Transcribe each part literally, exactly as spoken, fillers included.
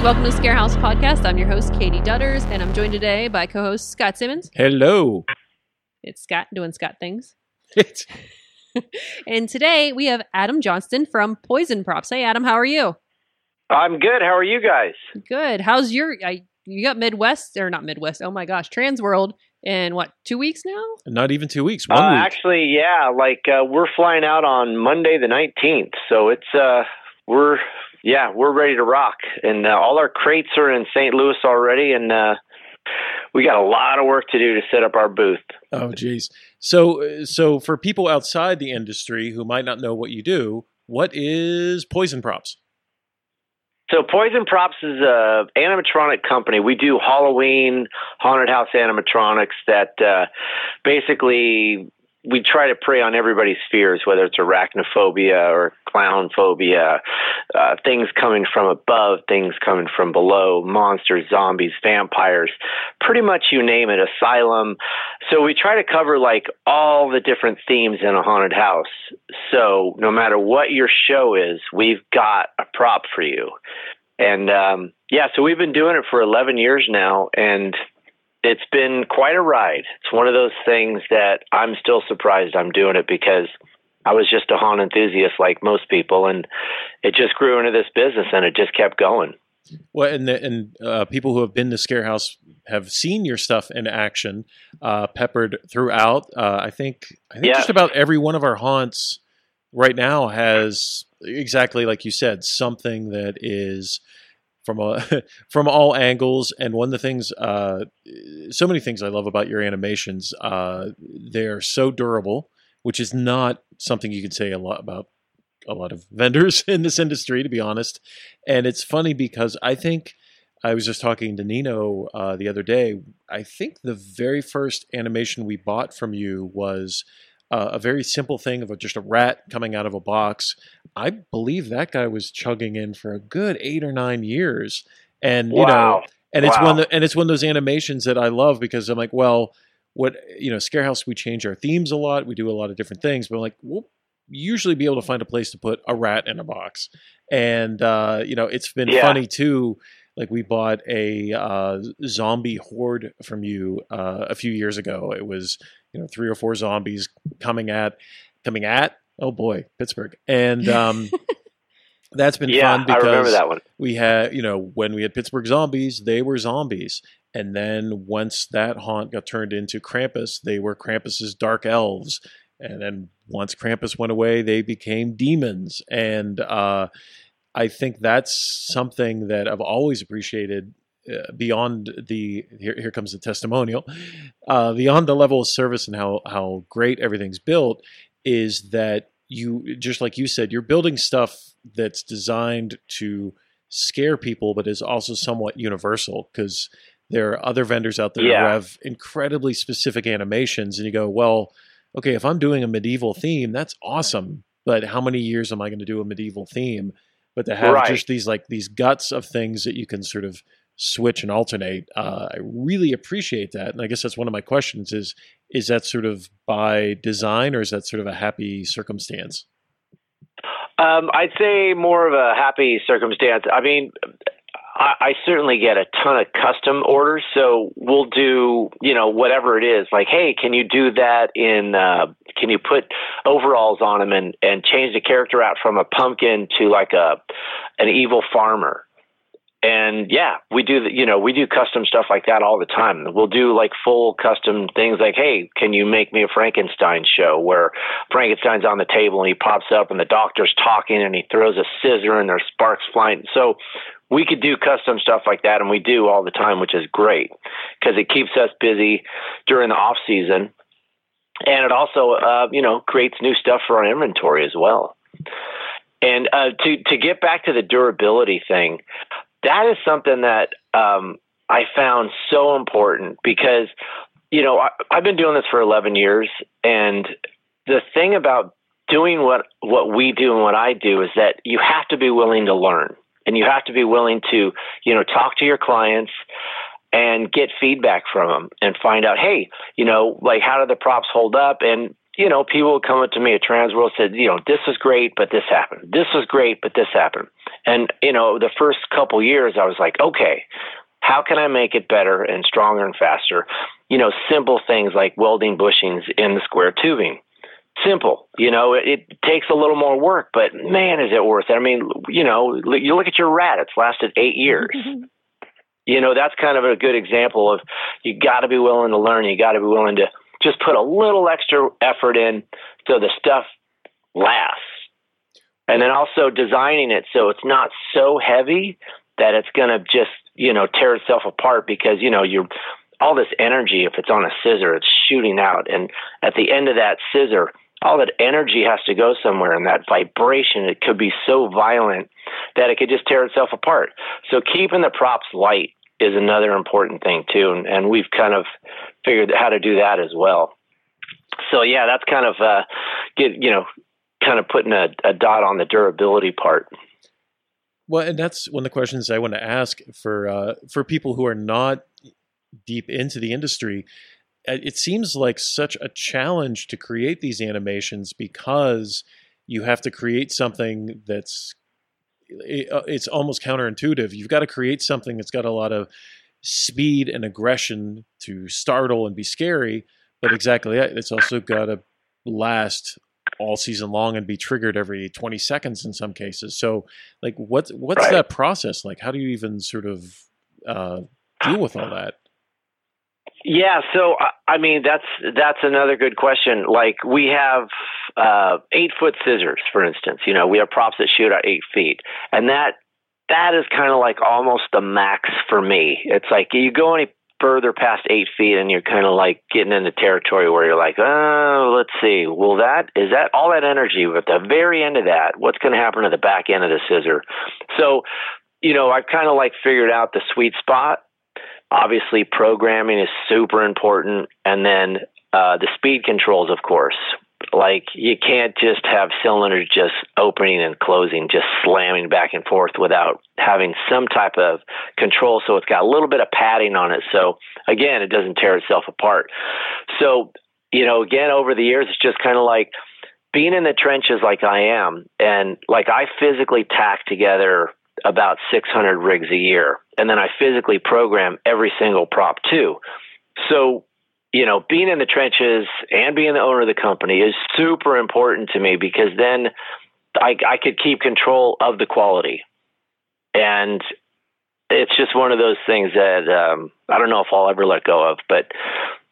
everybody. Welcome to the ScareHouse podcast. I'm your host, Katie Dutters, and I'm joined today by co-host Scott Simmons. Hello. It's Scott doing Scott things. And today we have Adam Johnston from Poison Props. Hey, Adam, how are you? I'm good. How are you guys? Good. How's your... I, you got Midwest, or not Midwest, oh my gosh, Trans World in what, two weeks now? Not even two weeks, one uh, week. Actually, yeah, like uh, we're flying out on Monday the nineteenth, so it's, uh, we're, yeah, we're ready to rock. And uh, all our crates are in Saint Louis already, and uh, we got a lot of work to do to set up our booth. Oh, geez. So, so for people outside the industry who might not know what you do, what is Poison Props? So Poison Props is a animatronic company. We do Halloween haunted house animatronics that uh, basically we try to prey on everybody's fears, whether it's arachnophobia or clown phobia, uh, things coming from above, things coming from below, monsters, zombies, vampires, pretty much you name it, asylum. So we try to cover like all the different themes in a haunted house. So no matter what your show is, we've got a prop for you. And um, yeah, so we've been doing it for eleven years now, and it's been quite a ride. It's one of those things that I'm still surprised I'm doing it because I was just a haunt enthusiast like most people, and it just grew into this business, and it just kept going. Well, and the, and uh, people who have been to ScareHouse have seen your stuff in action, uh, peppered throughout. Uh, I think I think yeah. just about every one of our haunts right now has exactly like you said, something that is from a, from all angles. And one of the things, uh, so many things I love about your animations, uh, they're so durable, which is not something you can say a lot about a lot of vendors in this industry, to be honest. And it's funny because I think I was just talking to Nino uh, the other day. I think the very first animation we bought from you was uh, a very simple thing of a, just a rat coming out of a box. I believe that guy was chugging in for a good eight or nine years. And, wow. you know, and wow. it's one, and it's one of those animations that I love because I'm like, well, what, you know, ScareHouse, we change our themes a lot. We do a lot of different things, but like we'll usually be able to find a place to put a rat in a box. And, uh, you know, it's been yeah. funny too. Like we bought a uh, zombie horde from you uh, a few years ago. It was, you know, three or four zombies coming at, coming at, oh boy, Pittsburgh. And um, that's been yeah, fun because I remember that one. We had, you know, when we had Pittsburgh zombies, they were zombies. And then once that haunt got turned into Krampus, they were Krampus's dark elves. And then once Krampus went away, they became demons. And uh, I think that's something that I've always appreciated uh, beyond the, here, here comes the testimonial, uh, beyond the level of service and how, how great everything's built is that you, just like you said, you're building stuff that's designed to scare people, but is also somewhat universal because there are other vendors out there yeah. who have incredibly specific animations, and you go, well, okay, if I'm doing a medieval theme, that's awesome, but how many years am I going to do a medieval theme? But to have right. just these like these guts of things that you can sort of switch and alternate, uh, I really appreciate that. And I guess that's one of my questions is, is that sort of by design, or is that sort of a happy circumstance? Um, I'd say more of a happy circumstance. I mean... I certainly get a ton of custom orders, so we'll do, you know, whatever it is. Like, hey, can you do that in, uh, can you put overalls on them and, and change the character out from a pumpkin to like a an evil farmer? And yeah, we do, you know, we do custom stuff like that all the time. We'll do like full custom things like, hey, can you make me a Frankenstein show where Frankenstein's on the table and he pops up and the doctor's talking and he throws a scissor and there's sparks flying. So we could do custom stuff like that, and we do all the time, which is great because it keeps us busy during the off season. And it also, uh, you know, creates new stuff for our inventory as well. And uh, to, to get back to the durability thing, that is something that um, I found so important because, you know, I, I've been doing this for eleven years. And the thing about doing what, what we do and what I do is that you have to be willing to learn, and you have to be willing to, you know, talk to your clients and get feedback from them and find out, hey, you know, like how do the props hold up? And you know, people would come up to me at Trans World said, you know, this is great, but this happened. This is great, but this happened. And, you know, the first couple years I was like, okay, how can I make it better and stronger and faster? You know, simple things like welding bushings in the square tubing. Simple, you know, it, it takes a little more work, but man, is it worth it. I mean, you know, you look at your rat, it's lasted eight years. You know, that's kind of a good example of you got to be willing to learn. You got to be willing to just put a little extra effort in so the stuff lasts. And then also designing it so it's not so heavy that it's going to just, you know, tear itself apart because, you know, you're all this energy, if it's on a scissor, it's shooting out. And at the end of that scissor, all that energy has to go somewhere, and that vibration, it could be so violent that it could just tear itself apart. So keeping the props light is another important thing too, and, and we've kind of figured how to do that as well. So yeah, that's kind of uh, get you know, kind of putting a, a dot on the durability part. Well, and that's one of the questions I want to ask for uh, for people who are not deep into the industry. It seems like such a challenge to create these animations because you have to create something that's, it's almost counterintuitive. You've got to create something that's got a lot of speed and aggression to startle and be scary, but exactly that. It's also got to last all season long and be triggered every twenty seconds in some cases. So like what's, what's right. that process? Like how do you even sort of uh, deal with all that? Yeah, so I mean that's that's another good question. Like we have uh, eight foot scissors, for instance. You know, we have props that shoot at eight feet, and that that is kind of like almost the max for me. It's like you go any further past eight feet, and you're kind of like getting into territory where you're like, oh, let's see. Well, that is that all that energy, but at the very end of that, what's going to happen to the back end of the scissor? So, you know, I've kind of like figured out the sweet spot. Obviously, programming is super important. And then uh, the speed controls, of course. Like, you can't just have cylinders just opening and closing, just slamming back and forth without having some type of control. So it's got a little bit of padding on it. So, again, it doesn't tear itself apart. So, you know, again, over the years, it's just kind of like being in the trenches like I am. And, like, I physically tack together about six hundred rigs a year. And then I physically program every single prop too. So, you know, being in the trenches and being the owner of the company is super important to me because then I, I could keep control of the quality. And it's just one of those things that um, I don't know if I'll ever let go of, but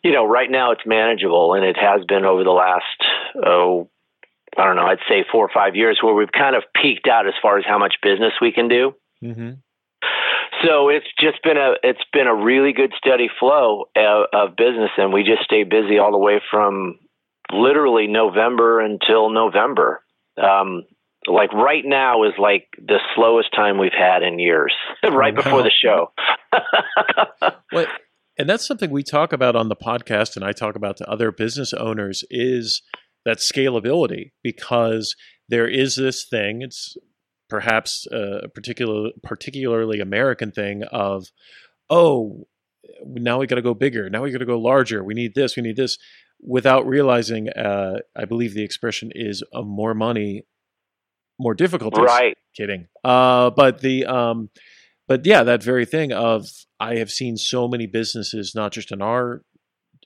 you know, right now it's manageable and it has been over the last, oh, I don't know, I'd say four or five years where we've kind of peaked out as far as how much business we can do. Mm-hmm. So it's just been a, it's been a really good steady flow of, of business. And we just stay busy all the way from literally November until November. Um, like right now is like the slowest time we've had in years, right wow. before the show. Well, and that's something we talk about on the podcast. And I talk about to other business owners is that scalability, because there is this thing, it's perhaps a particular, particularly American thing of, oh, now we got to go bigger. Now we got to go larger. We need this. We need this. Without realizing, uh, I believe the expression is uh, more money, more difficulties. Right. Kidding. Uh, but the, um, but yeah, that very thing of, I have seen so many businesses, not just in our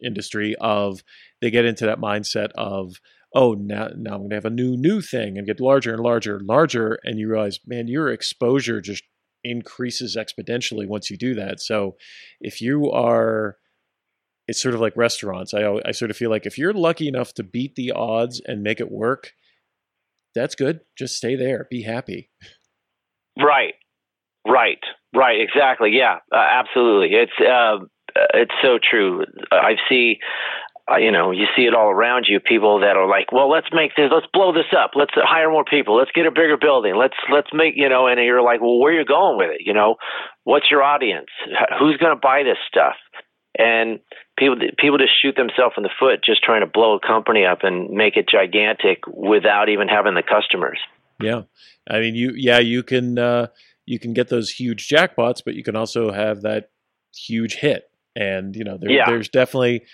industry, of they get into that mindset of, oh, now, now I'm going to have a new, new thing and get larger and larger and larger. And you realize, man, your exposure just increases exponentially once you do that. So if you are, it's sort of like restaurants. I, I sort of feel like if you're lucky enough to beat the odds and make it work, that's good. Just stay there. Be happy. Right. Right. Right. Exactly. Yeah, uh, absolutely. It's, uh, it's so true. I see, Uh, you know, you see it all around you, people that are like, well, let's make this, let's blow this up. Let's hire more people. Let's get a bigger building. Let's, let's make, you know, and you're like, well, where are you going with it? You know, what's your audience? Who's going to buy this stuff? And people, people just shoot themselves in the foot, just trying to blow a company up and make it gigantic without even having the customers. Yeah. I mean, you, yeah, you can, uh, you can get those huge jackpots, but you can also have that huge hit. And, you know, there, yeah. there's definitely,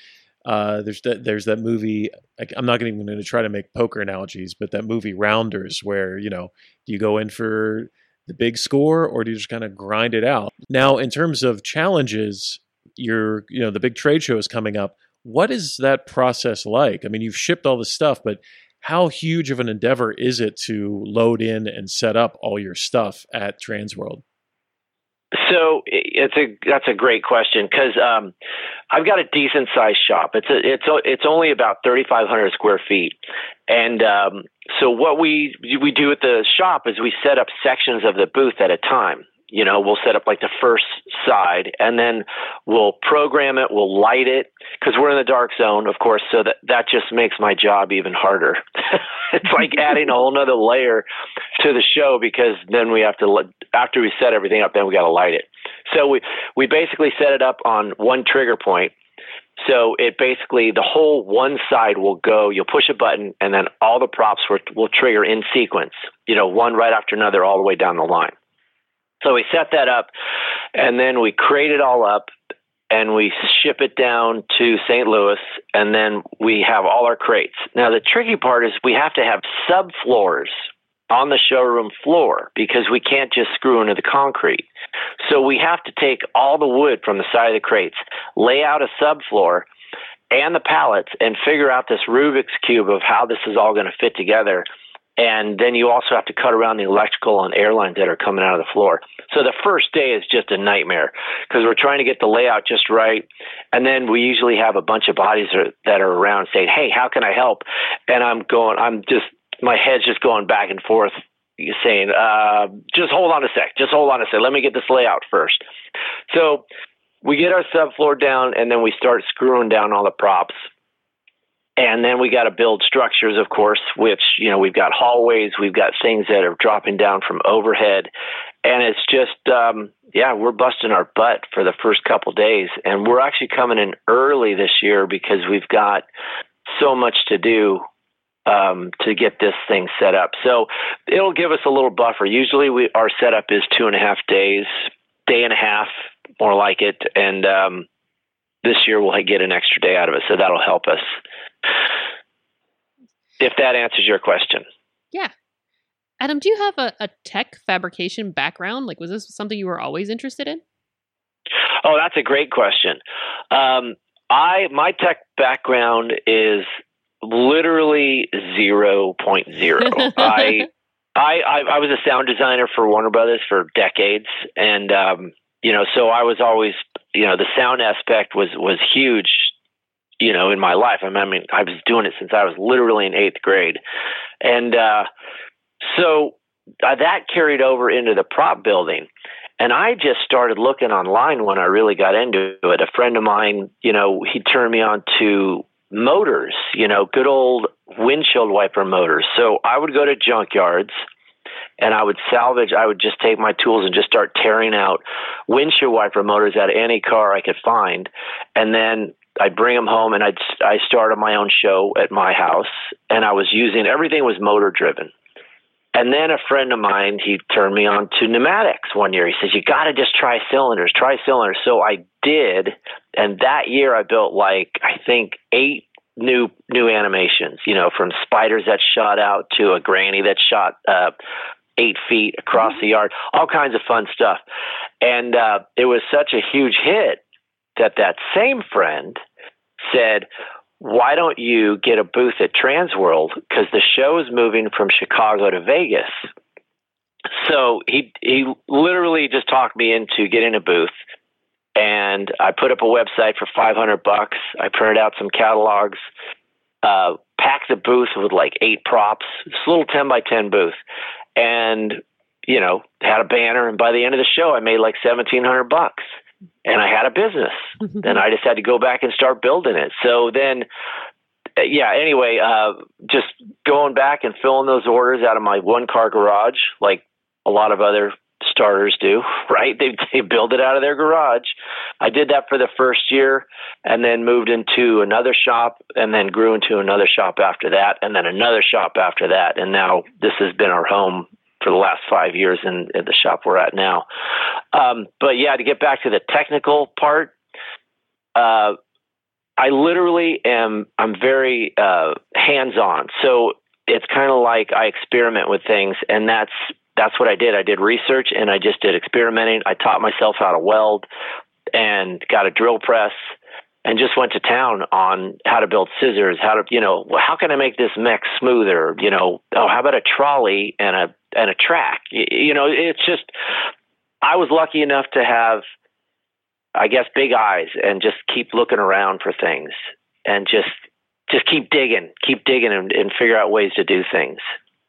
Uh, there's that. There's that movie. I, I'm not even going to try to make poker analogies, but that movie Rounders, where you know, do you go in for the big score or do you just kind of grind it out? Now, in terms of challenges, you're you know the big trade show is coming up. What is that process like? I mean, you've shipped all this stuff, but how huge of an endeavor is it to load in and set up all your stuff at Trans World? So it's a that's a great question because um, I've got a decent sized shop. It's a, it's a, it's only about thirty-five hundred square feet, and um, so what we we do at the shop is we set up sections of the booth at a time. You know, we'll set up like the first side, and then we'll program it, we'll light it, because we're in the dark zone, of course, so that, that just makes my job even harder. It's like adding a whole nother layer to the show, because then we have to, after we set everything up, then we got to light it. So we, we basically set it up on one trigger point. So it basically, the whole one side will go, you'll push a button, and then all the props will, will trigger in sequence, you know, one right after another, all the way down the line. So we set that up, and then we crate it all up, and we ship it down to Saint Louis, and then we have all our crates. Now, the tricky part is we have to have subfloors on the showroom floor because we can't just screw into the concrete. So we have to take all the wood from the side of the crates, lay out a subfloor and the pallets, and figure out this Rubik's Cube of how this is all going to fit together. And then you also have to cut around the electrical and air lines that are coming out of the floor. So the first day is just a nightmare because we're trying to get the layout just right. And then we usually have a bunch of bodies are, that are around saying, hey, how can I help? And I'm going, I'm just, my head's just going back and forth saying, uh, just hold on a sec. Just hold on a sec. Let me get this layout first. So we get our subfloor down and then we start screwing down all the props. And then we got to build structures, of course, which, you know, we've got hallways, we've got things that are dropping down from overhead. And it's just, um, yeah, we're busting our butt for the first couple days. And we're actually coming in early this year because we've got so much to do um, to get this thing set up. So it'll give us a little buffer. Usually we, our setup is two and a half days, day and a half, more like it. And um, this year we'll get an extra day out of it. So that'll help us. If that answers your question. Yeah. Adam, do you have a, a tech fabrication background? Like, was this something you were always interested in? Oh, that's a great question. Um, I, my tech background is literally zero point zero. I, I, I, I was a sound designer for Warner Brothers for decades. And, um, you know, so I was always, you know, the sound aspect was, was huge. You know, in my life, I mean, I was doing it since I was literally in eighth grade. And uh, so uh, that carried over into the prop building. And I just started looking online when I really got into it. A friend of mine, you know, he turned me on to motors, you know, good old windshield wiper motors. So I would go to junkyards and I would salvage, I would just take my tools and just start tearing out windshield wiper motors out of any car I could find. And then I'd bring them home, and I'd, I started my own show at my house, and I was using – everything was motor-driven. And then a friend of mine, he turned me on to pneumatics one year. He says, you got to just try cylinders, try cylinders. So I did, and that year I built like I think eight new new animations, you know, from spiders that shot out to a granny that shot uh, eight feet across the yard, all kinds of fun stuff. And uh, it was such a huge hit that that same friend – said, why don't you get a booth at Trans World? Because the show is moving from Chicago to Vegas. So he he literally just talked me into getting a booth, and I put up a website for five hundred bucks. I printed out some catalogs, uh, packed the booth with like eight props. It's a little ten by ten booth, and you know had a banner. And by the end of the show, I made like seventeen hundred bucks. And I had a business. Then I just had to go back and start building it. So then, yeah, anyway, uh, just going back and filling those orders out of my one-car garage like a lot of other starters do, right? They, they build it out of their garage. I did that for the first year and then moved into another shop and then grew into another shop after that and then another shop after that. And now this has been our home for the last five years in, in the shop we're at now. Um, but yeah, to get back to the technical part, uh, I literally am, I'm very uh, hands-on. So it's kind of like I experiment with things, and that's that's what I did. I did research, and I just did experimenting. I taught myself how to weld and got a drill press and just went to town on how to build scissors, how to, you know, how can I make this mech smoother? You know, oh, how about a trolley and a and a track? You, you know, it's just, I was lucky enough to have, I guess, big eyes and just keep looking around for things and just just keep digging, keep digging and, and figure out ways to do things.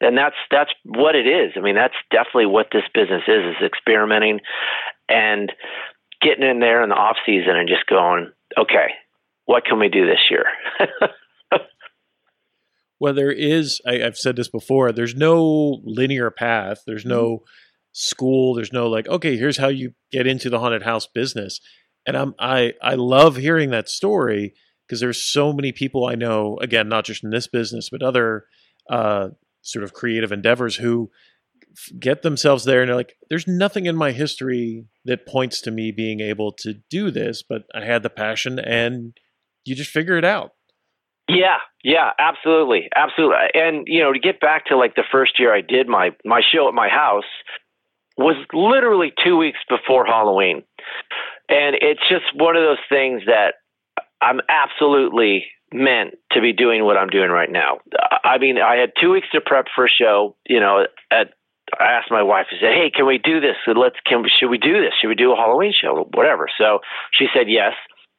And that's that's what it is. I mean, that's definitely what this business is, is experimenting and getting in there in the off season and just going, okay, what can we do this year? Well, there is, I, I've said this before, there's no linear path. There's no school. There's no like, okay, here's how you get into the haunted house business. And I'm, I, I love hearing that story because there's so many people I know, again, not just in this business, but other uh, sort of creative endeavors who get themselves there and they're like, there's nothing in my history that points to me being able to do this, but I had the passion and you just figure it out. Yeah. Yeah, absolutely. Absolutely. And, you know, to get back to like the first year I did my, my show at my house was literally two weeks before Halloween. And it's just one of those things that I'm absolutely meant to be doing what I'm doing right now. I mean, I had two weeks to prep for a show, you know, at, I asked my wife, I said, hey, can we do this? Let's, can we, should we do this? Should we do a Halloween show? Whatever. So she said yes.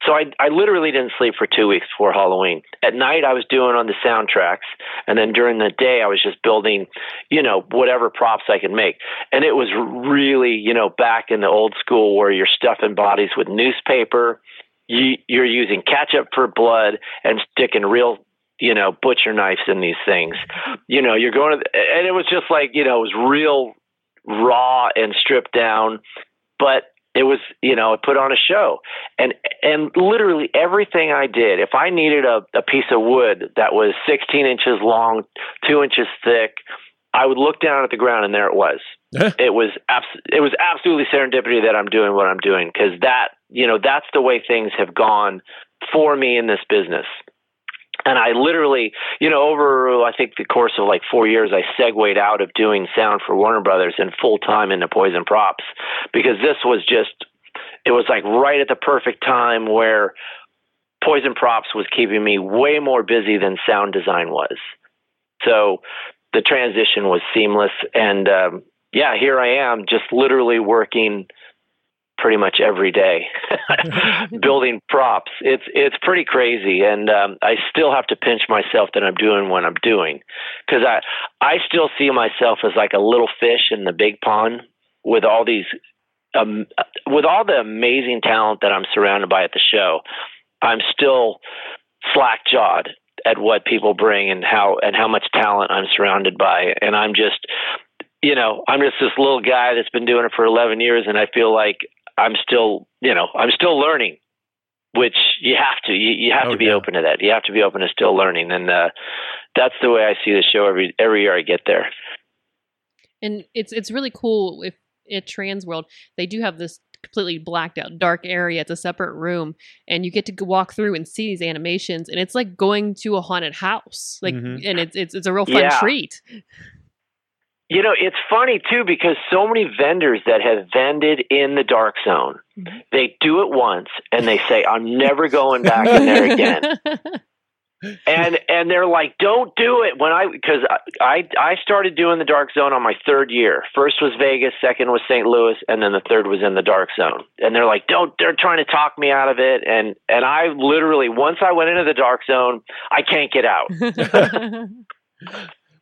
So I, I literally didn't sleep for two weeks before Halloween. At night, I was doing on the soundtracks. And then during the day, I was just building, you know, whatever props I could make. And it was really, you know, back in the old school where you're stuffing bodies with newspaper, you, you're using ketchup for blood and sticking real, you know, butcher knives in these things, you know, you're going to, and it was just like, you know, it was real raw and stripped down, but it was, you know, I put on a show and, and literally everything I did, if I needed a, a piece of wood that was sixteen inches long, two inches thick, I would look down at the ground and there it was. It was abs- it was absolutely serendipity that I'm doing what I'm doing. Cause that, you know, that's the way things have gone for me in this business. And I literally, you know, over, I think the course of like four years, I segued out of doing sound for Warner Brothers and full time into Poison Props because this was just, it was like right at the perfect time where Poison Props was keeping me way more busy than sound design was. So the transition was seamless. And um, yeah, here I am just literally working pretty much every day building props. It's, it's pretty crazy. And, um, I still have to pinch myself that I'm doing what I'm doing. Cause I, I still see myself as like a little fish in the big pond with all these, um, with all the amazing talent that I'm surrounded by at the show. I'm still slack jawed at what people bring and how, and how much talent I'm surrounded by. And I'm just, you know, I'm just this little guy that's been doing it for eleven years. And I feel like, I'm still, you know, I'm still learning, which you have to, you, you have oh, to be yeah. open to that. You have to be open to still learning. And uh, that's the way I see the show every, every year I get there. And it's, it's really cool if at Trans World, they do have this completely blacked out dark area. It's a separate room and you get to walk through and see these animations and it's like going to a haunted house. Like, mm-hmm. and it's, it's, it's a real fun yeah. treat. You know, it's funny, too, because so many vendors that have vended in the dark zone, they do it once and they say, I'm never going back in there again. and and they're like, don't do it. When I because I, I started doing the dark zone on my third year. First was Vegas, second was Saint Louis, and then the third was in the dark zone. And they're like, don't, they're trying to talk me out of it. And, and I literally, once I went into the dark zone, I can't get out.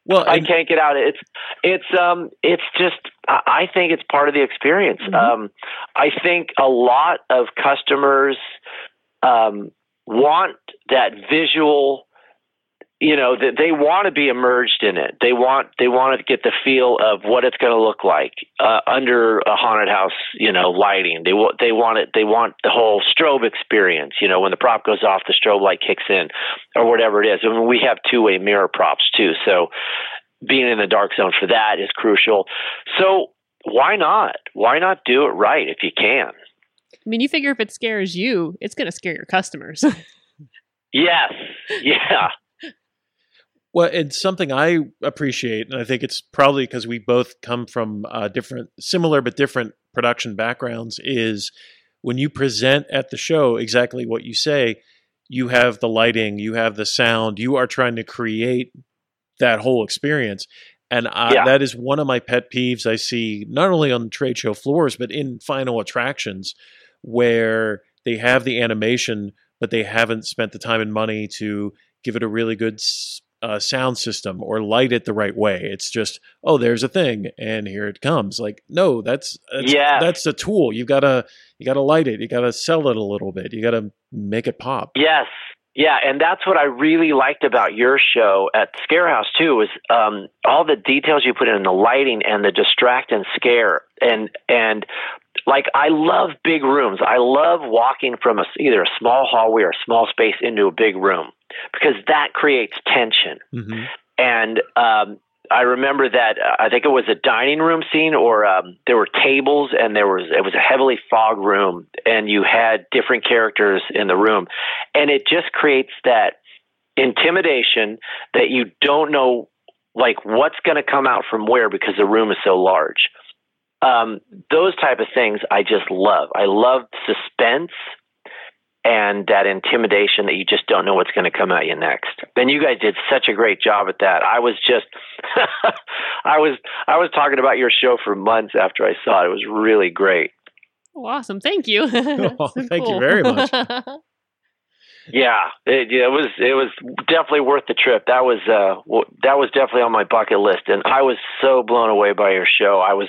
Well, I can't get out. It's, it's, um, it's just, I think it's part of the experience. Mm-hmm. Um, I think a lot of customers, um, want that visual, you know, that they want to be immersed in it. They want, they want to get the feel of what it's going to look like, uh, under a haunted house, you know, lighting. They want, they want it. They want the whole strobe experience, you know, when the prop goes off, the strobe light kicks in or whatever it is. I mean, we have two way mirror props too. So being in the dark zone for that is crucial. So why not? Why not do it right if you can? I mean, you figure if it scares you, it's going to scare your customers. Yes. Yeah. Well, it's something I appreciate, and I think it's probably because we both come from uh, different, similar but different production backgrounds, is when you present at the show exactly what you say, you have the lighting, you have the sound, you are trying to create that whole experience. And I, yeah. that is one of my pet peeves I see not only on trade show floors, but in final attractions where they have the animation, but they haven't spent the time and money to give it a really good Uh, sound system or light it the right way. It's just, oh, there's a thing and here it comes. Like, no, that's, that's yeah, that's the tool. You gotta you gotta light it. You gotta sell it a little bit. You gotta make it pop. Yes, yeah, and that's what I really liked about your show at ScareHouse too. Was um, all the details you put in the lighting and the distract and scare and and. Like, I love big rooms. I love walking from a, either a small hallway or a small space into a big room because that creates tension. Mm-hmm. And um, I remember that uh, I think it was a dining room scene, or um, there were tables and there was it was a heavily fogged room, and you had different characters in the room, and it just creates that intimidation that you don't know like what's going to come out from where because the room is so large. Um, those type of things I just love. I love suspense and that intimidation that you just don't know what's going to come at you next. And you guys did such a great job at that. I was just, I was, I was talking about your show for months after I saw it. It was really great. Oh, awesome. Thank you. oh, so thank cool. you very much. yeah, it, it was, it was definitely worth the trip. That was, uh, that was definitely on my bucket list. And I was so blown away by your show. I was,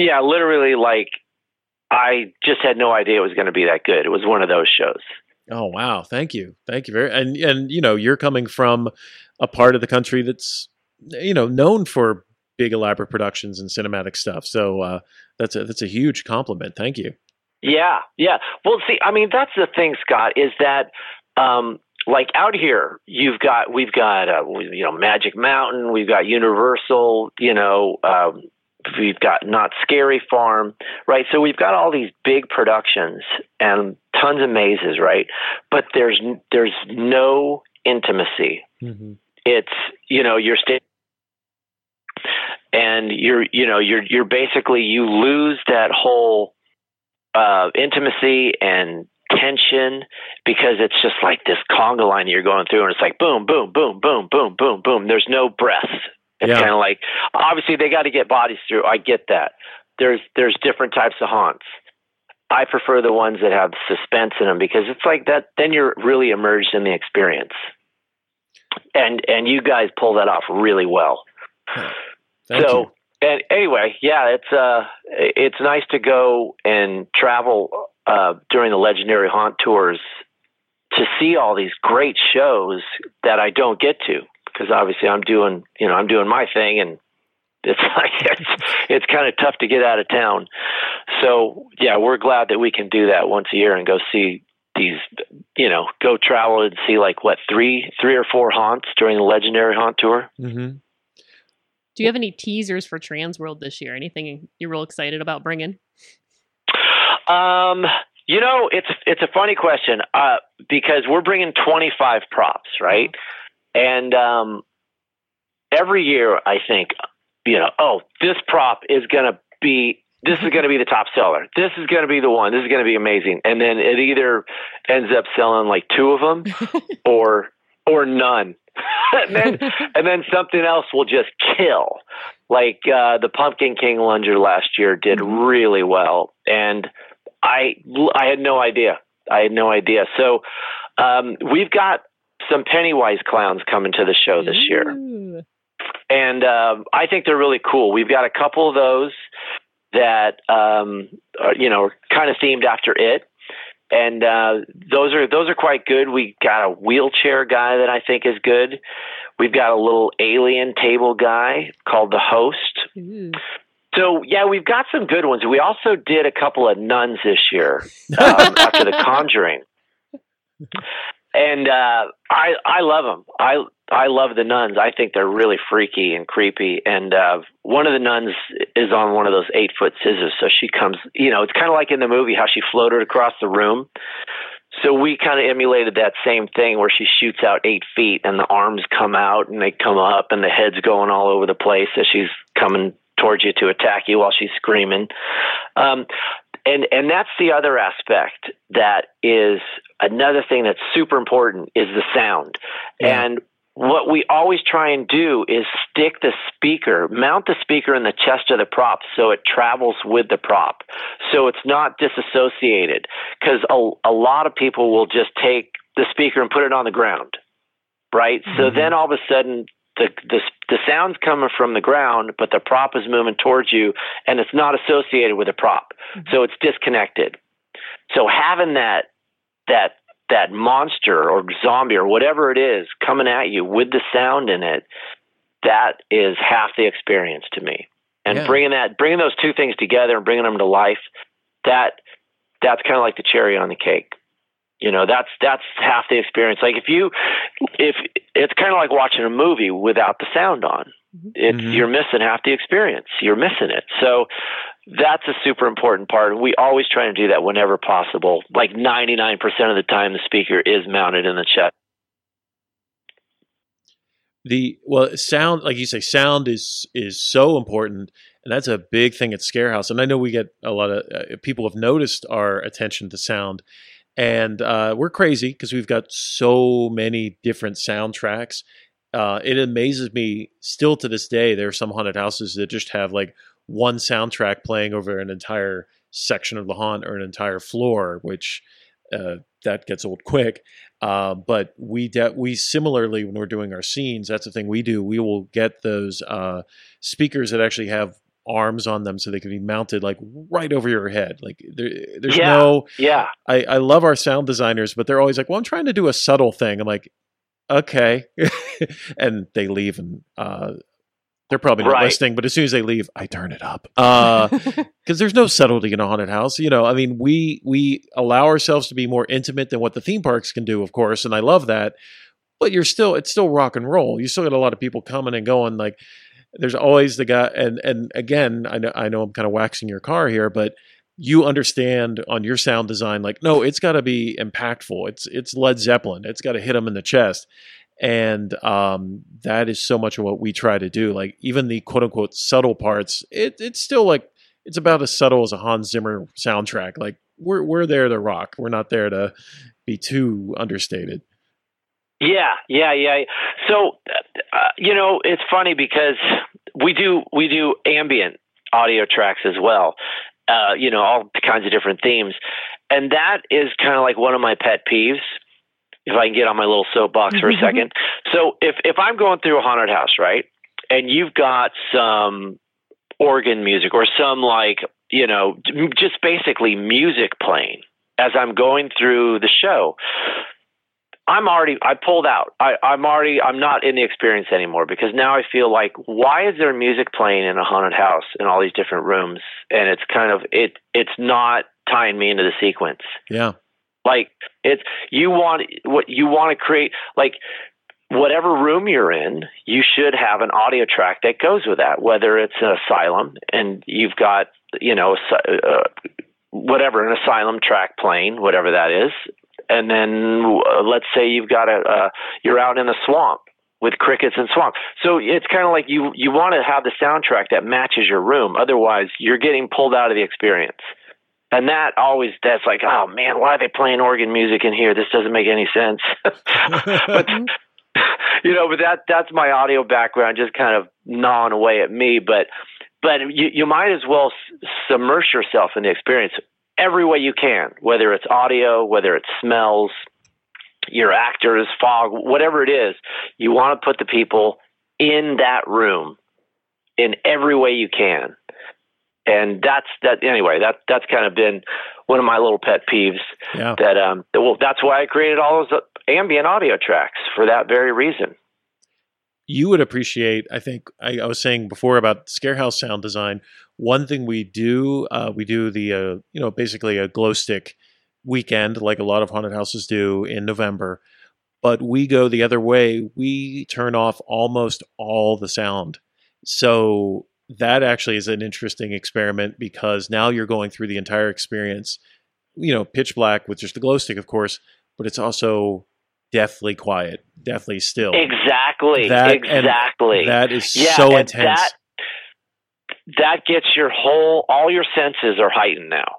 Yeah, literally, like, I just had no idea it was going to be that good. It was one of those shows. Oh, wow. Thank you. Thank you very much. And, and, you know, you're coming from a part of the country that's, you know, known for big, elaborate productions and cinematic stuff. So uh, that's a, that's a huge compliment. Thank you. Yeah, yeah. Well, see, I mean, that's the thing, Scott, is that um, – like out here, you've got – we've got, uh, you know, Magic Mountain. We've got Universal, you know um, – we've got Not Scary Farm, right? So we've got all these big productions and tons of mazes, right? But there's there's no intimacy. Mm-hmm. It's, you know, you're staying and you're you know you're you're basically you lose that whole uh, intimacy and tension because it's just like this conga line you're going through, and it's like boom, boom, boom, boom, boom, boom, boom. There's no breath. It's yeah. kind of like, obviously they got to get bodies through. I get that. There's there's different types of haunts. I prefer the ones that have suspense in them because it's like that. Then you're really immersed in the experience, and and you guys pull that off really well. Huh. Thank so, you. And anyway, yeah, it's uh, it's nice to go and travel uh, during the Legendary Haunt tours to see all these great shows that I don't get to. Because obviously I'm doing, you know, I'm doing my thing, and it's like it's, it's kind of tough to get out of town. So yeah, we're glad that we can do that once a year and go see these, you know, go travel and see like what three, three or four haunts during the Legendary Haunt tour. Mm-hmm. Do you have any teasers for Trans World this year? Anything you're real excited about bringing? Um, you know, it's it's a funny question uh, because we're bringing twenty-five props, right? Mm-hmm. And um, every year I think, you know, oh, this prop is going to be, this is going to be the top seller. This is going to be the one. This is going to be amazing. And then it either ends up selling like two of them or or none. and then and then something else will just kill. Like uh, the Pumpkin King Lunger last year did really well. And I, I had no idea. I had no idea. So um, we've got some Pennywise clowns coming to the show this Ooh. year. And um, I think they're really cool. We've got a couple of those that, um, are, you know, are kind of themed after it. And uh, those are those are quite good. We got a wheelchair guy that I think is good. We've got a little alien table guy called the host. Ooh. So, yeah, we've got some good ones. We also did a couple of nuns this year um, after The Conjuring. And uh, I I love them. I I love the nuns. I think they're really freaky and creepy. And uh, one of the nuns is on one of those eight foot scissors. So she comes, you know, it's kind of like in the movie how she floated across the room. So we kind of emulated that same thing where she shoots out eight feet and the arms come out and they come up and the head's going all over the place as she's coming towards you to attack you while she's screaming. Um, and, and that's the other aspect that is another thing that's super important is the sound. Yeah. And what we always try and do is stick the speaker, mount the speaker in the chest of the prop so it travels with the prop. So it's not disassociated, because a, a lot of people will just take the speaker and put it on the ground, right? Mm-hmm. So then all of a sudden the, the, the sound's coming from the ground, but the prop is moving towards you and it's not associated with the prop. Mm-hmm. So it's disconnected. So having that, that, that monster or zombie or whatever it is coming at you with the sound in it, that is half the experience to me. And yeah. bringing that, bringing those two things together and bringing them to life, that that's kind of like the cherry on the cake. You know, that's, that's half the experience. Like if you, if it's kind of like watching a movie without the sound on, it's, mm-hmm. you're missing half the experience. You're missing it. So that's a super important part. We always try to do that whenever possible. Like ninety-nine percent of the time the speaker is mounted in the chest. The, well, sound, like you say, sound is, is so important. And that's a big thing at ScareHouse. And I know we get a lot of uh, people have noticed our attention to sound. And uh, we're crazy because we've got so many different soundtracks. Uh, it amazes me still to this day. There are some haunted houses that just have like one soundtrack playing over an entire section of the haunt or an entire floor, which uh, that gets old quick. Uh, but we de- we similarly, when we're doing our scenes, that's the thing we do. We will get those uh, speakers that actually have arms on them so they can be mounted like right over your head. Like there, there's yeah, no, yeah. I, I love our sound designers, but they're always like, well, I'm trying to do a subtle thing. I'm like, okay. And they leave and uh, they're probably not right. listening, but as soon as they leave, I turn it up. Uh, cause there's no subtlety in a haunted house. You know, I mean, we, we allow ourselves to be more intimate than what the theme parks can do, of course. And I love that, but you're still, it's still rock and roll. You still got a lot of people coming and going. Like there's always the guy. And, and again, I know, I know I'm kind of waxing your car here, but you understand on your sound design, like, no, it's got to be impactful. It's it's Led Zeppelin. It's got to hit them in the chest. And um, that is so much of what we try to do. Like, even the quote-unquote subtle parts, it it's still like, it's about as subtle as a Hans Zimmer soundtrack. Like, we're we're there to rock. We're not there to be too understated. Yeah, yeah, yeah. So, uh, you know, it's funny because we do we do ambient audio tracks as well. Uh, you know, all kinds of different themes. And that is kind of like one of my pet peeves, if I can get on my little soapbox for a second. So if, if I'm going through a haunted house, right, and you've got some organ music or some like, you know, just basically music playing as I'm going through the show, I'm already, I pulled out. I, I'm already, I'm not in the experience anymore, because now I feel like, why is there music playing in a haunted house in all these different rooms? And it's kind of, it, it's not tying me into the sequence. Yeah. Like it's, you want, what you want to create, like whatever room you're in, you should have an audio track that goes with that, whether it's an asylum and you've got, you know, uh, whatever, an asylum track playing, whatever that is. And then uh, let's say you've got a, uh, you're out in a swamp with crickets and swamp. So it's kind of like you, you want to have the soundtrack that matches your room. Otherwise you're getting pulled out of the experience. And that always, that's like, oh man, why are they playing organ music in here? This doesn't make any sense. But you know, but that, that's my audio background, just kind of gnawing away at me. But, but you, you might as well s- submerge yourself in the experience every way you can, whether it's audio, whether it's smells, your actors, fog, whatever it is, you want to put the people in that room in every way you can. And that's that. Anyway, that that's kind of been one of my little pet peeves. Yeah. That um, that, well, that's why I created all those ambient audio tracks for that very reason. You would appreciate, I think, I, I was saying before about ScareHouse sound design. One thing we do, uh, we do the, uh, you know, basically a glow stick weekend, like a lot of haunted houses do in November. But we go the other way. We turn off almost all the sound. So that actually is an interesting experiment, because now you're going through the entire experience you know, pitch black with just the glow stick, of course, but it's also deathly quiet, deathly still. Exactly. That, exactly. That is yeah, so intense. That, that gets your whole, all your senses are heightened now,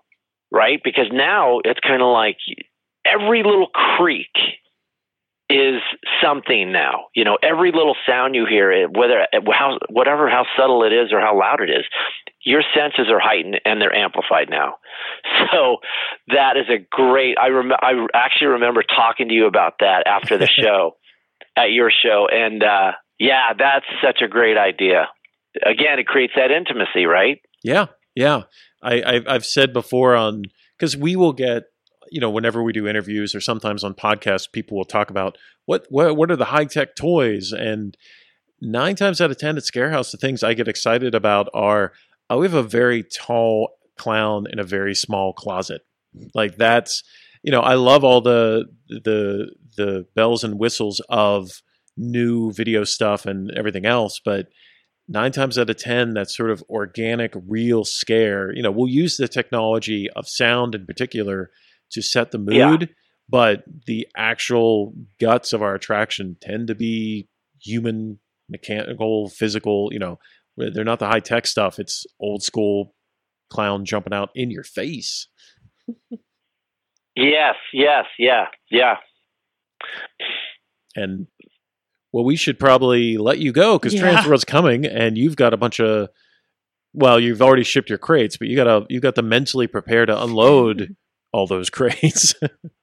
right? Because now it's kind of like every little creak is something now. You know, every little sound you hear, whether how whatever how subtle it is or how loud it is, your senses are heightened and they're amplified now. So that is a great. I rem, I actually remember talking to you about that after the show, at your show, and uh, yeah, that's such a great idea. Again, it creates that intimacy, right? Yeah, yeah. I, I've, I've said before on because we will get. You know, whenever we do interviews or sometimes on podcasts, people will talk about what what, what are the high-tech toys? And nine times out of ten at ScareHouse, the things I get excited about are, oh, we have a very tall clown in a very small closet. Like that's, you know, I love all the the the bells and whistles of new video stuff and everything else, but nine times out of ten, that sort of organic, real scare, you know, we'll use the technology of sound in particular to set the mood, yeah. But the actual guts of our attraction tend to be human, mechanical, physical, you know, they're not the high tech stuff. It's old school clown jumping out in your face. Yes, yes, yeah, yeah. And well, we should probably let you go because yeah. Trans World's coming and you've got a bunch of, well, you've already shipped your crates, but you got to, you got to mentally prepare to unload all those crates.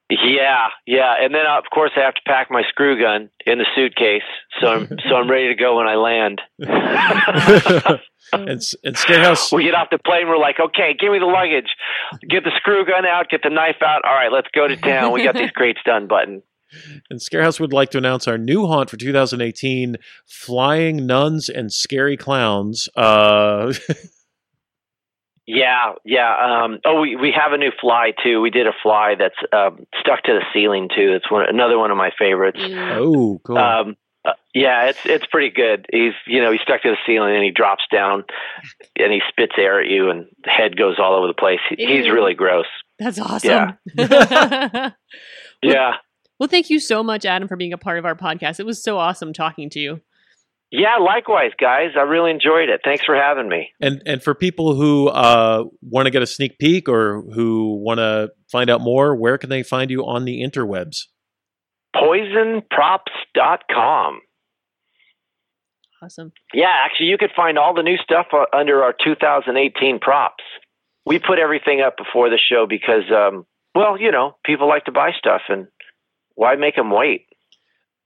yeah, yeah, and then of course I have to pack my screw gun in the suitcase, so I'm so I'm ready to go when I land. and and ScareHouse, we get off the plane. We're like, okay, give me the luggage, get the screw gun out, get the knife out. All right, let's go to town. We got these crates done. Button. And ScareHouse would like to announce our new haunt for two thousand eighteen: flying nuns and scary clowns. Uh, Yeah, yeah. Um, oh, we, we have a new fly too. We did a fly that's um, stuck to the ceiling too. It's one another one of my favorites. Oh, cool. Um, uh, yeah, it's it's pretty good. He's you know he's stuck to the ceiling and he drops down and he spits air at you and the head goes all over the place. He, he's really gross. That's awesome. Yeah. yeah. Well, thank you so much, Adam, for being a part of our podcast. It was so awesome talking to you. Yeah, likewise, guys. I really enjoyed it. Thanks for having me. And and for people who uh, want to get a sneak peek or who want to find out more, where can they find you on the interwebs? poison props dot com. Awesome. Yeah, actually, you could find all the new stuff under our two thousand eighteen props. We put everything up before the show because, um, well, you know, people like to buy stuff, and why make them wait?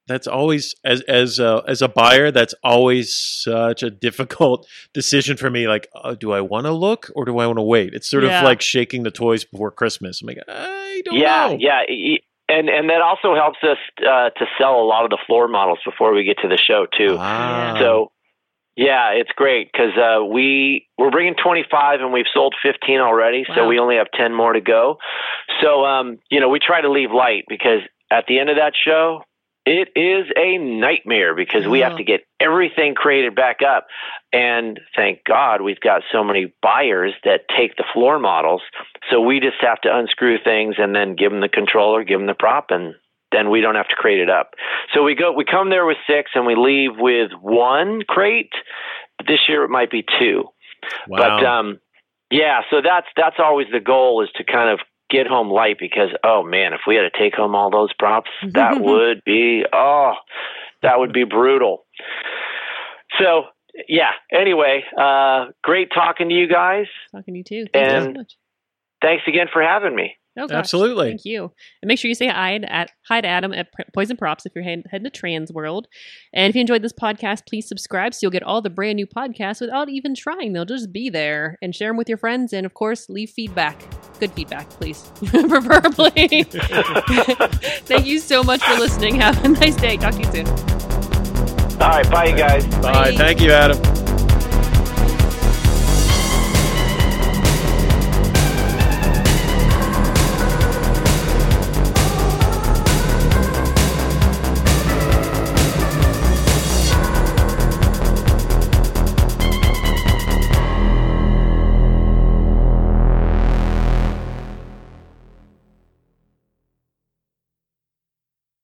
That's always as as uh, as a buyer. That's always such a difficult decision for me. Like, uh, do I want to look or do I want to wait? It's sort yeah. of like shaking the toys before Christmas. I'm like, I don't yeah, know. Yeah, yeah, and and that also helps us uh, to sell a lot of the floor models before we get to the show too. Ah. So, yeah, it's great because uh, we we're bringing twenty-five and we've sold fifteen already, wow. so we only have ten more to go. So, um, you know, we try to leave light because at the end of that show, it is a nightmare because we have to get everything created back up. And thank God we've got so many buyers that take the floor models. So we just have to unscrew things and then give them the controller, give them the prop, and then we don't have to crate it up. So we go, we come there with six and we leave with one crate. This year it might be two. Wow. But um, yeah, so that's, that's always the goal, is to kind of get home light because, oh man, if we had to take home all those props, that would be, oh, that would be brutal. So yeah, anyway, uh, great talking to you guys. Talking to you too. Thank and you so much. Thanks again for having me. Oh, gosh. Absolutely. Thank you. And make sure you say hi to, at, hi to Adam at Poison Props if you're heading head to Trans World. And if you enjoyed this podcast, please subscribe so you'll get all the brand new podcasts without even trying. They'll just be there. And share them with your friends. And, of course, leave feedback. Good feedback, please. Preferably. Thank you so much for listening. Have a nice day. Talk to you soon. All right. Bye, you guys. Bye. Bye. Thank you, Adam.